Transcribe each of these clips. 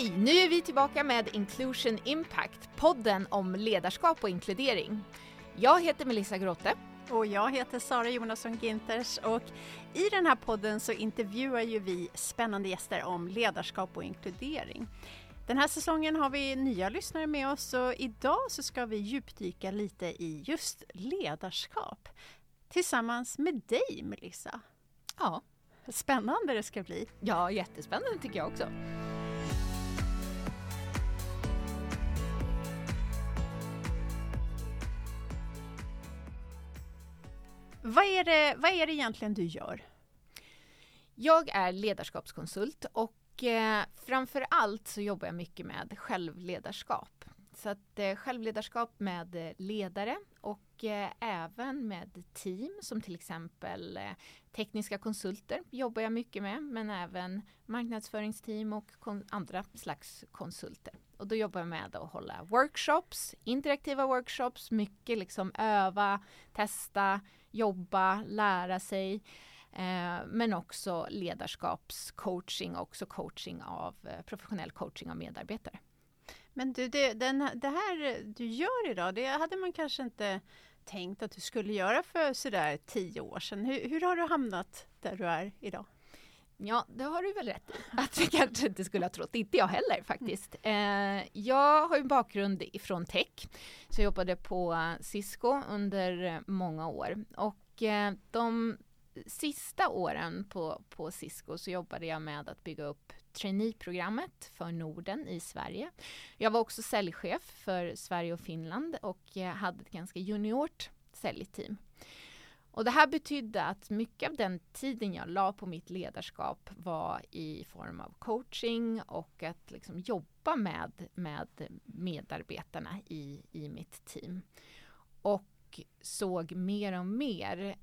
Hej! Nu är vi tillbaka med Inclusion Impact, podden om ledarskap och inkludering. Jag heter Melissa Grotte. Och jag heter Sara Jonasson-Ginters, och i den här podden så intervjuar ju vi spännande gäster om ledarskap och inkludering. Den här säsongen har vi nya lyssnare med oss, och idag så ska vi djupdyka lite i just ledarskap. Tillsammans med dig, Melissa. Ja. Spännande det ska bli. Ja, jättespännande tycker jag också. Vad är det egentligen du gör? Jag är ledarskapskonsult, och framför allt så jobbar jag mycket med självledarskap. Så att självledarskap med ledare och även med team, som till exempel tekniska konsulter jobbar jag mycket med, men även marknadsföringsteam och andra slags konsulter. Och då jobbar jag med att hålla workshops, interaktiva workshops, mycket liksom öva, testa, jobba, lära sig, men också ledarskapscoaching och också coaching av professionell coaching av medarbetare. Men du, det här du gör idag, det hade man kanske inte tänkt att du skulle göra för sådär 10 år sedan. Hur har du hamnat där du är idag? Ja, det har du väl rätt i. Att vi kanske inte skulle ha trott. Inte jag heller faktiskt. Jag har ju en bakgrund ifrån tech. Så jag jobbade på Cisco under många år. Och de sista åren på Cisco så jobbade jag med att bygga upp traineeprogrammet för Norden i Sverige. Jag var också säljchef för Sverige och Finland, och hade ett ganska juniort säljteam. Och det här betydde att mycket av den tiden jag la på mitt ledarskap var i form av coaching och att liksom jobba med medarbetarna i mitt team. Och såg mer och mer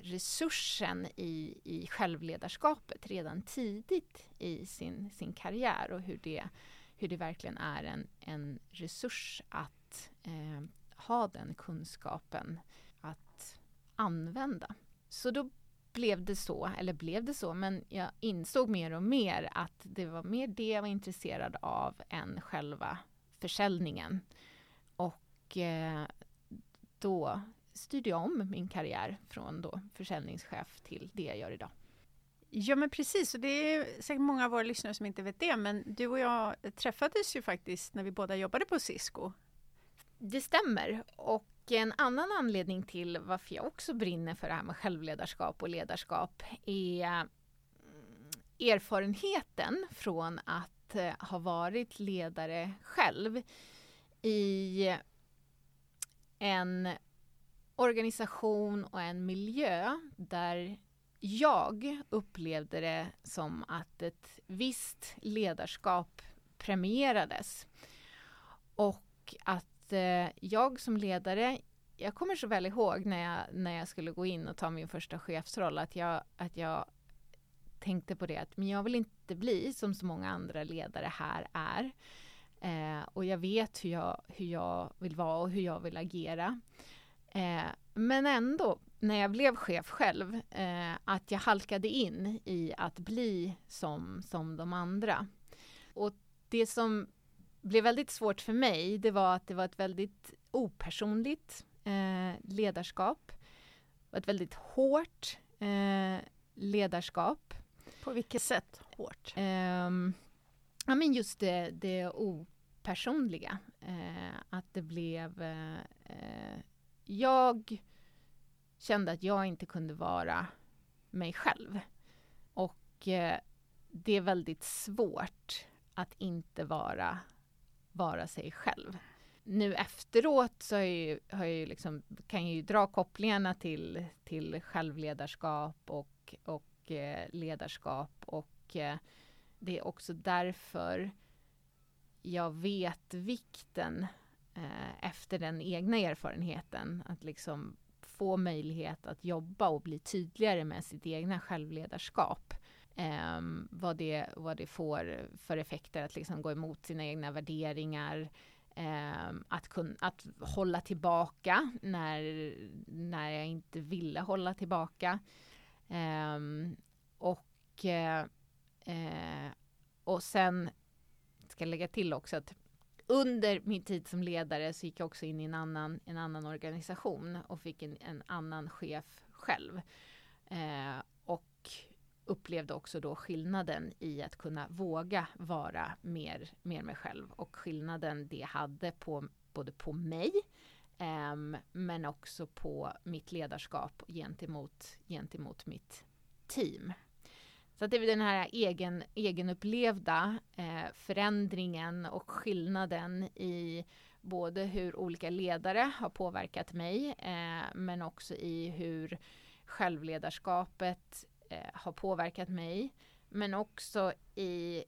resursen i självledarskapet redan tidigt i sin karriär, och hur det verkligen är en resurs att ha den kunskapen att använda. Så då blev det så, men jag insåg mer och mer att det var mer det jag var intresserad av än själva försäljningen. Och då styrde jag om min karriär från då försäljningschef till det jag gör idag. Ja, men precis, och det är säkert många av våra lyssnare som inte vet det, men du och jag träffades ju faktiskt när vi båda jobbade på Cisco. Det stämmer, och en annan anledning till varför jag också brinner för det här med självledarskap och ledarskap är erfarenheten från att ha varit ledare själv i en organisation och en miljö där jag upplevde det som att ett visst ledarskap premierades, och att jag som ledare, jag kommer så väl ihåg när jag skulle gå in och ta min första chefsroll, att jag tänkte på det, att men jag vill inte bli som så många andra ledare här är, och jag vet hur jag vill vara och hur jag vill agera, men ändå när jag blev chef själv, att jag halkade in i att bli som de andra. Och det som blev väldigt svårt för mig, det var att det var ett väldigt opersonligt ledarskap. Ett väldigt hårt ledarskap. På vilket sätt hårt? Ja, men just det opersonliga. Att det blev... jag kände att jag inte kunde vara mig själv. Och det är väldigt svårt att inte vara sig själv. Nu efteråt så har jag liksom, kan jag ju dra kopplingarna till självledarskap och ledarskap, och det är också därför jag vet vikten efter den egna erfarenheten att liksom få möjlighet att jobba och bli tydligare med sitt egna självledarskap. Vad det får för effekter att liksom gå emot sina egna värderingar, att hålla tillbaka när jag inte ville hålla tillbaka, och sen ska lägga till också att under min tid som ledare så gick jag också in i en annan organisation och fick en annan chef själv. Och upplevde också då skillnaden i att kunna våga vara mer mig själv. Och skillnaden det hade på, både på mig men också på mitt ledarskap gentemot mitt team. Så att det är den här egenupplevda förändringen och skillnaden i både hur olika ledare har påverkat mig men också i hur självledarskapet har påverkat mig, men också i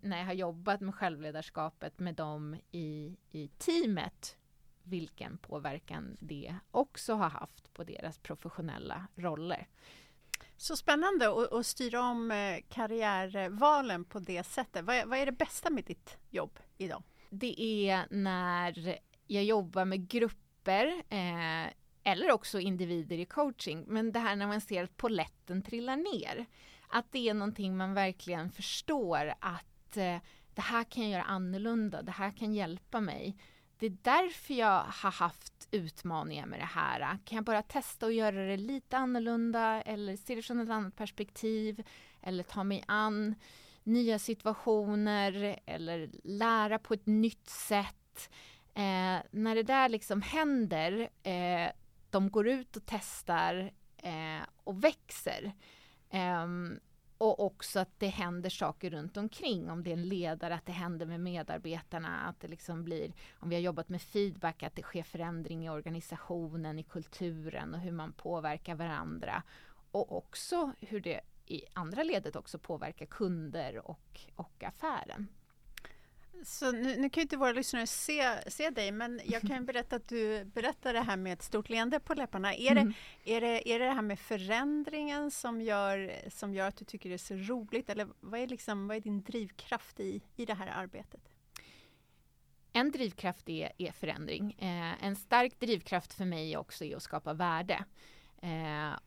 när jag har jobbat med självledarskapet med dem i teamet, vilken påverkan det också har haft på deras professionella roller. Så spännande att styra om karriärvalen på det sättet. Vad är det bästa med ditt jobb idag? Det är när jag jobbar med grupper eller också individer i coaching. Men det här när man ser att polletten trillar ner. Att det är någonting man verkligen förstår att det här kan jag göra annorlunda. Det här kan hjälpa mig. Det är därför jag har haft utmaningar med det här. Kan jag bara testa och göra det lite annorlunda eller se det från ett annat perspektiv eller ta mig an nya situationer eller lära på ett nytt sätt. När det där liksom händer, de går ut och testar och växer. Och också att det händer saker runt omkring. Om det är en ledare, att det händer med medarbetarna. Att det liksom blir, om vi har jobbat med feedback, att det sker förändring i organisationen, i kulturen och hur man påverkar varandra. Och också hur det i andra ledet också påverkar kunder och affären. Så nu kan ju inte våra lyssnare se dig, men jag kan berätta att du berättar det här med ett stort leende på läpparna. Är det här med förändringen som gör att du tycker det är så roligt? Eller vad är din drivkraft i det här arbetet? En drivkraft är förändring. En stark drivkraft för mig också är att skapa värde.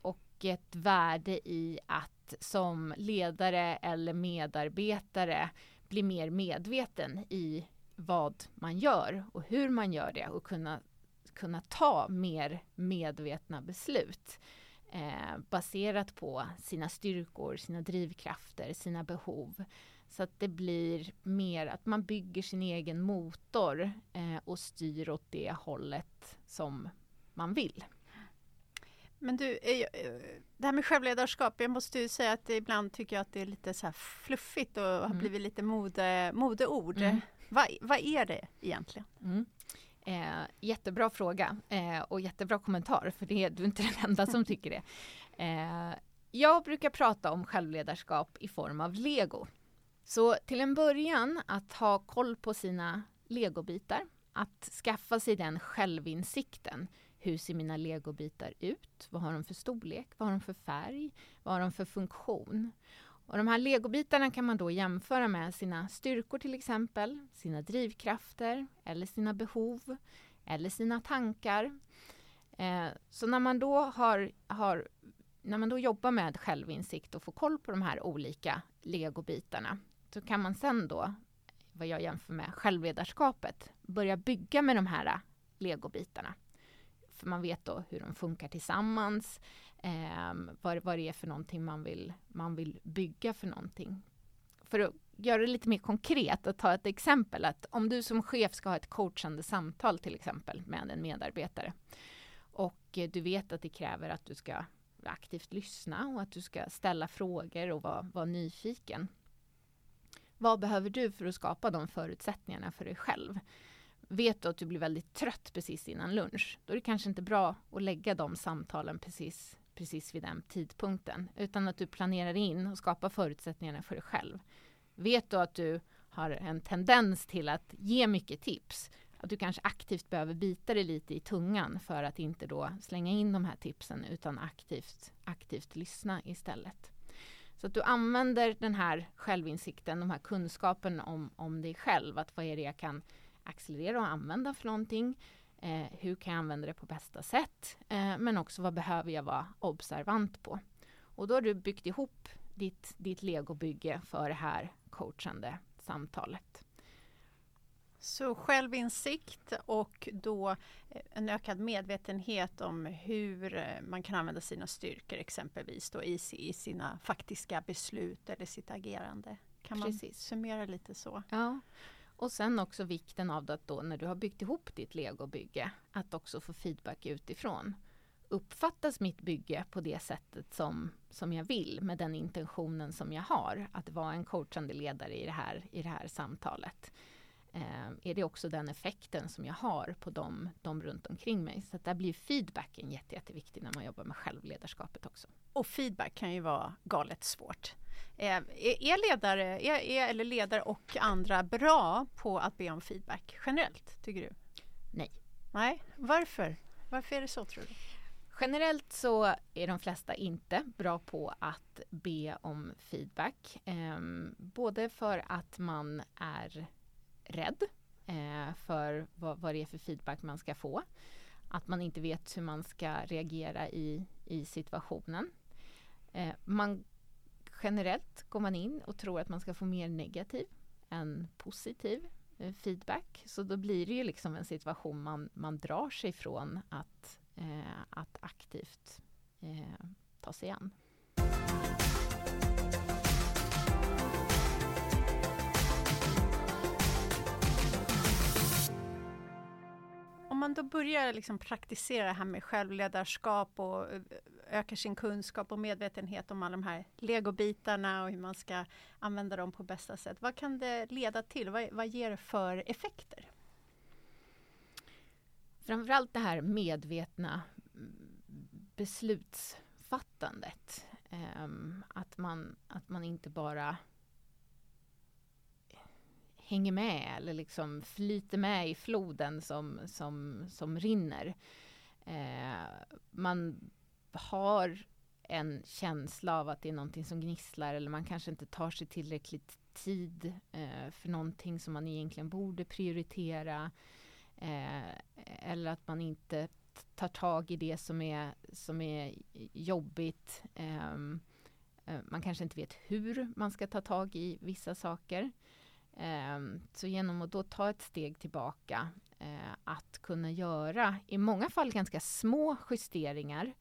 Och ett värde i att som ledare eller medarbetare bli mer medveten i vad man gör och hur man gör det och kunna ta mer medvetna beslut baserat på sina styrkor, sina drivkrafter, sina behov. Så att det blir mer att man bygger sin egen motor och styr åt det hållet som man vill. Men du, det här med självledarskap, jag måste ju säga att ibland tycker jag att det är lite så här fluffigt och har blivit lite modeord. Vad är det egentligen? Jättebra fråga och jättebra kommentar, för det är du inte den enda som tycker det. Jag brukar prata om självledarskap i form av Lego. Så till en början att ha koll på sina legobitar, att skaffa sig den självinsikten. Hur ser mina legobitar ut? Vad har de för storlek? Vad har de för färg? Vad har de för funktion? Och de här legobitarna kan man då jämföra med sina styrkor till exempel. Sina drivkrafter eller sina behov eller sina tankar. Så när man då när man då jobbar med självinsikt och får koll på de här olika legobitarna, så kan man sen då, vad jag jämför med självledarskapet, börja bygga med de här legobitarna. För man vet då hur de funkar tillsammans. Vad det är för någonting man vill bygga för någonting. För att göra det lite mer konkret och ta ett exempel. Att om du som chef ska ha ett coachande samtal till exempel med en medarbetare. Och du vet att det kräver att du ska aktivt lyssna och att du ska ställa frågor och vara nyfiken. Vad behöver du för att skapa de förutsättningarna för dig själv? Vet du att du blir väldigt trött precis innan lunch, då är det kanske inte bra att lägga de samtalen precis vid den tidpunkten. Utan att du planerar in och skapar förutsättningarna för dig själv. Vet du att du har en tendens till att ge mycket tips, att du kanske aktivt behöver bita dig lite i tungan för att inte då slänga in de här tipsen utan aktivt lyssna istället. Så att du använder den här självinsikten, de här kunskapen om dig själv, att vad är det jag kan accelerera och använda för någonting. Hur kan jag använda det på bästa sätt? Men också vad behöver jag vara observant på? Och då har du byggt ihop ditt legobygge för det här coachande samtalet. Så självinsikt och då en ökad medvetenhet om hur man kan använda sina styrkor exempelvis då i sina faktiska beslut eller sitt agerande. Kan man summera lite så? Ja. Och sen också vikten av att då när du har byggt ihop ditt legobygge att också få feedback utifrån. Uppfattas mitt bygge på det sättet som jag vill med den intentionen som jag har att vara en coachande ledare i det här samtalet? Är det också den effekten som jag har på de runt omkring mig? Så att där blir feedbacken jätteviktig när man jobbar med självledarskapet också. Och feedback kan ju vara galet svårt. Är ledare och andra bra på att be om feedback generellt, tycker du? Nej. Varför? Varför är det så, tror du? Generellt så är de flesta inte bra på att be om feedback. Både för att man är rädd för vad det är för feedback man ska få. Att man inte vet hur man ska reagera i situationen. Generellt går man in och tror att man ska få mer negativ än positiv feedback. Så då blir det ju liksom en situation man drar sig från att aktivt ta sig an. Om man då börjar liksom praktisera det här med självledarskap och ökar sin kunskap och medvetenhet om alla de här legobitarna och hur man ska använda dem på bästa sätt. Vad kan det leda till? Vad ger det för effekter? Framförallt det här medvetna beslutsfattandet. Att man inte bara hänger med eller liksom flyter med i floden som rinner. Man har en känsla av att det är någonting som gnisslar eller man kanske inte tar sig tillräckligt tid för någonting som man egentligen borde prioritera. Eller att man inte tar tag i det som är jobbigt. Man kanske inte vet hur man ska ta tag i vissa saker. Så genom att då ta ett steg tillbaka, att kunna göra i många fall ganska små justeringar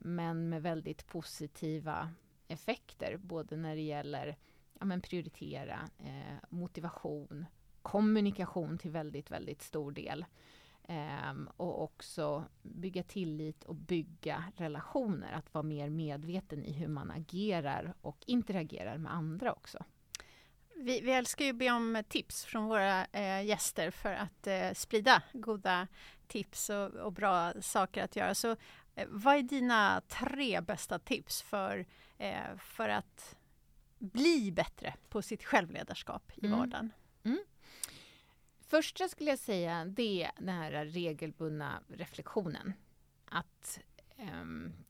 men med väldigt positiva effekter både när det gäller prioritera, motivation, kommunikation till väldigt, väldigt stor del och också bygga tillit och bygga relationer, att vara mer medveten i hur man agerar och interagerar med andra också. Vi älskar ju be om tips från våra gäster för att sprida goda tips och bra saker att göra. Så vad är dina 3 bästa tips för att bli bättre på sitt självledarskap i vardagen? Mm. Första skulle jag säga det är den här regelbundna reflektionen. Att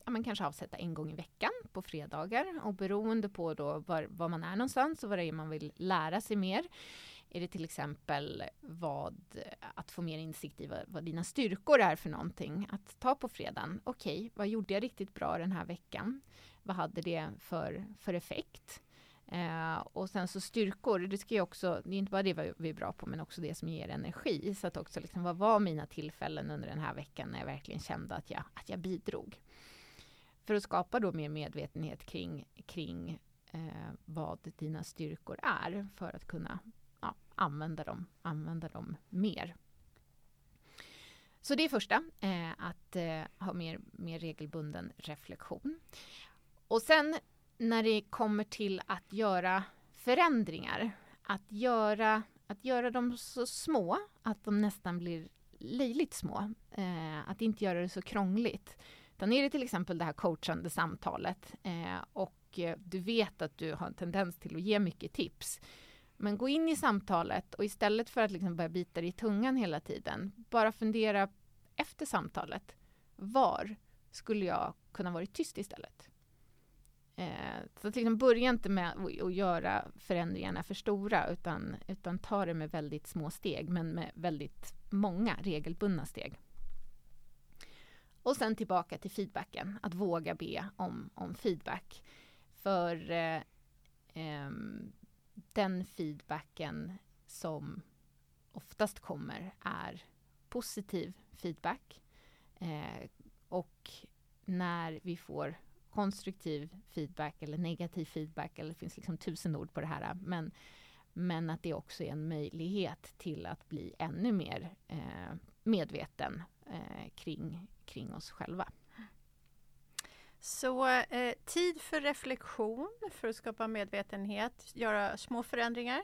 man kanske avsätta en gång i veckan på fredagar och beroende på då var man är någonstans och vad det är man vill lära sig mer. Är det till exempel att få mer insikt i vad dina styrkor är för någonting att ta på fredagen. Okej, vad gjorde jag riktigt bra den här veckan? Vad hade det för effekt? Och sen så styrkor, det är inte bara det vi är bra på men också det som ger energi, så att också liksom, vad var mina tillfällen under den här veckan när jag verkligen kände att jag bidrog, för att skapa då mer medvetenhet kring vad dina styrkor är för att kunna använda dem mer. Så det är första, att ha mer regelbunden reflektion. Och sen när det kommer till att göra förändringar, att göra dem så små att de nästan blir löjligt små, att inte göra det så krångligt. Utan är det till exempel det här coachande samtalet och du vet att du har en tendens till att ge mycket tips. Men gå in i samtalet och istället för att liksom börja bita dig i tungan hela tiden, bara fundera efter samtalet. Var skulle jag kunna vara tyst istället? Så att liksom börja inte med att göra förändringarna för stora utan ta det med väldigt små steg men med väldigt många regelbundna steg. Och sen tillbaka till feedbacken, att våga be om feedback. För den feedbacken som oftast kommer är positiv feedback. Och när vi får konstruktiv feedback eller negativ feedback, eller det finns liksom 1000 ord på det här, men att det också är en möjlighet till att bli ännu mer medveten kring oss själva. Så tid för reflektion, för att skapa medvetenhet, göra små förändringar,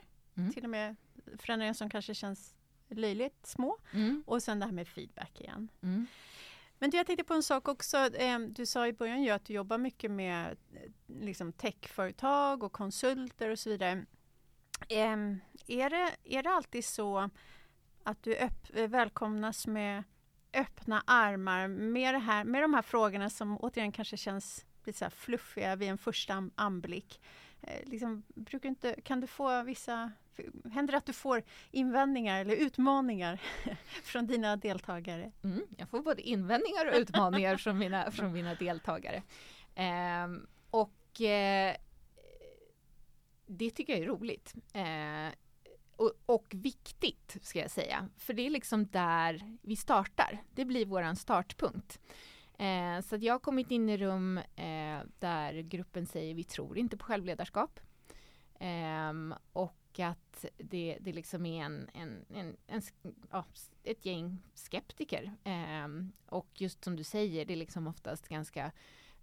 till och med förändringar som kanske känns löjligt små, och sen det här med feedback igen. Men du, jag tänkte på en sak också. Du sa i början ju att du jobbar mycket med liksom techföretag och konsulter och så vidare. Är det alltid så att du välkomnas med öppna armar med de här frågorna som återigen kanske känns lite så här fluffiga vid en första anblick? Liksom, händer det att du får invändningar eller utmaningar från dina deltagare? Jag får både invändningar och utmaningar från mina deltagare. Det tycker jag är roligt. Och viktigt, ska jag säga. För det är liksom där vi startar. Det blir våran startpunkt. Så att jag har kommit in i rum där gruppen säger vi tror inte på självledarskap. Och att det liksom är ett gäng skeptiker. Och just som du säger, det är liksom oftast ganska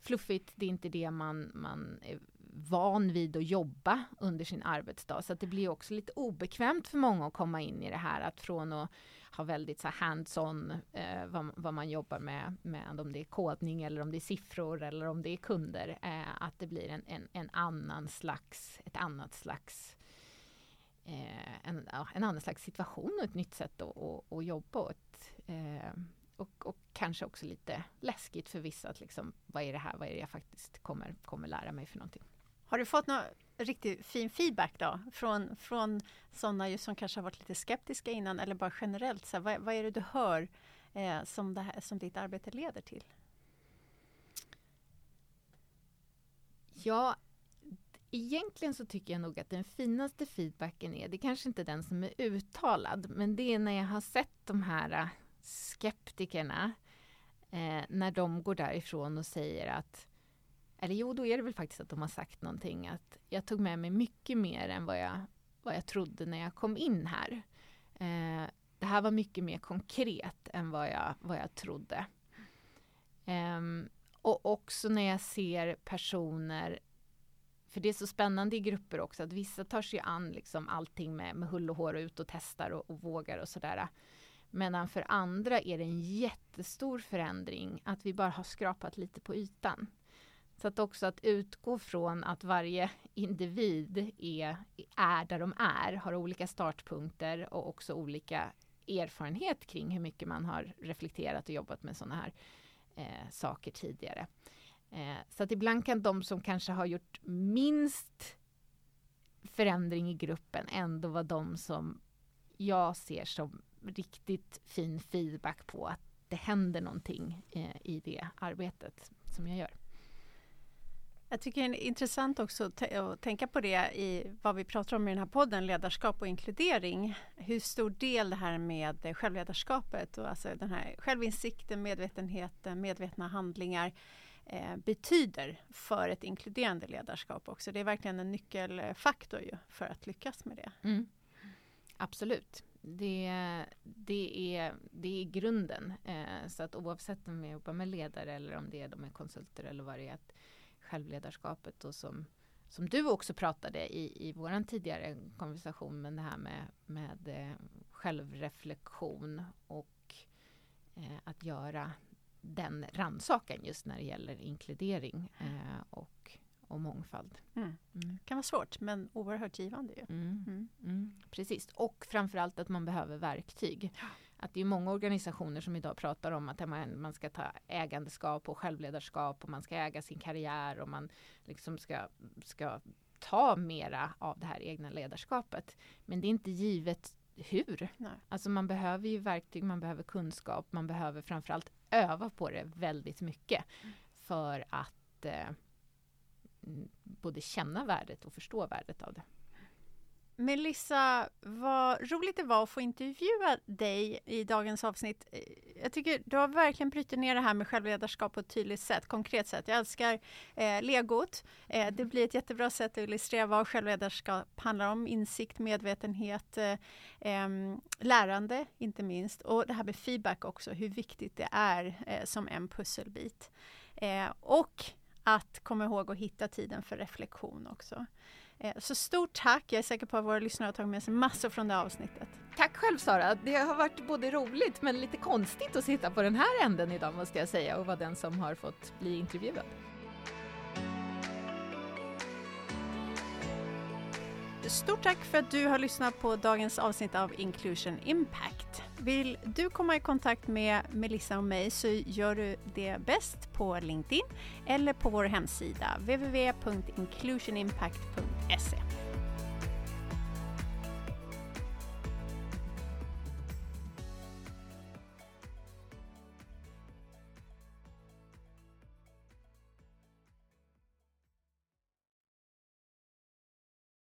fluffigt. Det är inte det man är van vid att jobba under sin arbetsdag. Så att det blir också lite obekvämt för många att komma in i det här. Att från att ha väldigt så hands-on vad man jobbar med, om det är kodning eller om det är siffror eller om det är kunder. Att det blir en annan slags situation och ett nytt sätt att jobba åt. Och kanske också lite läskigt för vissa att liksom, vad är det här? Vad är det jag faktiskt kommer lära mig för någonting? Har du fått någon riktigt fin feedback då? Från sådana som kanske har varit lite skeptiska innan, eller bara generellt, så här, vad är det du hör som ditt arbete leder till? Ja, egentligen så tycker jag nog att den finaste feedbacken är kanske inte den som är uttalad, men det är när jag har sett de här skeptikerna när de går därifrån och säger att, eller jo, då är det väl faktiskt att de har sagt någonting, att jag tog med mig mycket mer än vad jag trodde när jag kom in här. Det här var mycket mer konkret än vad jag trodde. Och också när jag ser personer, för det är så spännande i grupper också, att vissa tar sig an liksom allting med hull och hår och ut och testar och vågar och sådär. Medan för andra är det en jättestor förändring att vi bara har skrapat lite på ytan. Så att också att utgå från att varje individ är där de är, har olika startpunkter och också olika erfarenhet kring hur mycket man har reflekterat och jobbat med sådana här saker tidigare. Så att ibland kan de som kanske har gjort minst förändring i gruppen ändå vara de som jag ser som riktigt fin feedback på att det händer någonting i det arbetet som jag gör. Jag tycker det är intressant också att tänka på det i vad vi pratar om i den här podden, ledarskap och inkludering. Hur stor del det här med självledarskapet och alltså den här självinsikten, medvetenheten, medvetna handlingar betyder för ett inkluderande ledarskap också. Det är verkligen en nyckelfaktor ju för att lyckas med det. Mm. Absolut. Det är grunden. Så att oavsett om jag jobbar med ledare eller om det är de är konsulter eller vad det är, att självledarskapet och som du också pratade i våran tidigare konversation, men det här med självreflektion och att göra den rannsakan just när det gäller inkludering och mångfald. Det kan vara svårt, men oerhört givande ju. Precis, och framförallt att man behöver verktyg. Att det är många organisationer som idag pratar om att man ska ta ägandeskap och självledarskap och man ska äga sin karriär och man liksom ska ta mera av det här egna ledarskapet. Men det är inte givet hur. Nej. Alltså man behöver ju verktyg, man behöver kunskap, man behöver framförallt öva på det väldigt mycket för att både känna värdet och förstå värdet av det. Melissa, vad roligt det var att få intervjua dig i dagens avsnitt. Jag tycker du har verkligen brutit ner det här med självledarskap på ett tydligt sätt, konkret sätt. Jag älskar legot. Det blir ett jättebra sätt att illustrera vad självledarskap handlar om. Insikt, medvetenhet, lärande inte minst. Och det här med feedback också, hur viktigt det är som en pusselbit. Och att komma ihåg att hitta tiden för reflektion också. Så stort tack. Jag är säker på att våra lyssnare har tagit med sig massor från det här avsnittet. Tack själv, Sara. Det har varit både roligt men lite konstigt att sitta på den här änden idag, måste jag säga, och vara den som har fått bli intervjuad. Stort tack för att du har lyssnat på dagens avsnitt av Inclusion Impact. Vill du komma i kontakt med Melissa och mig så gör du det bäst på LinkedIn eller på vår hemsida www.inclusionimpact.se.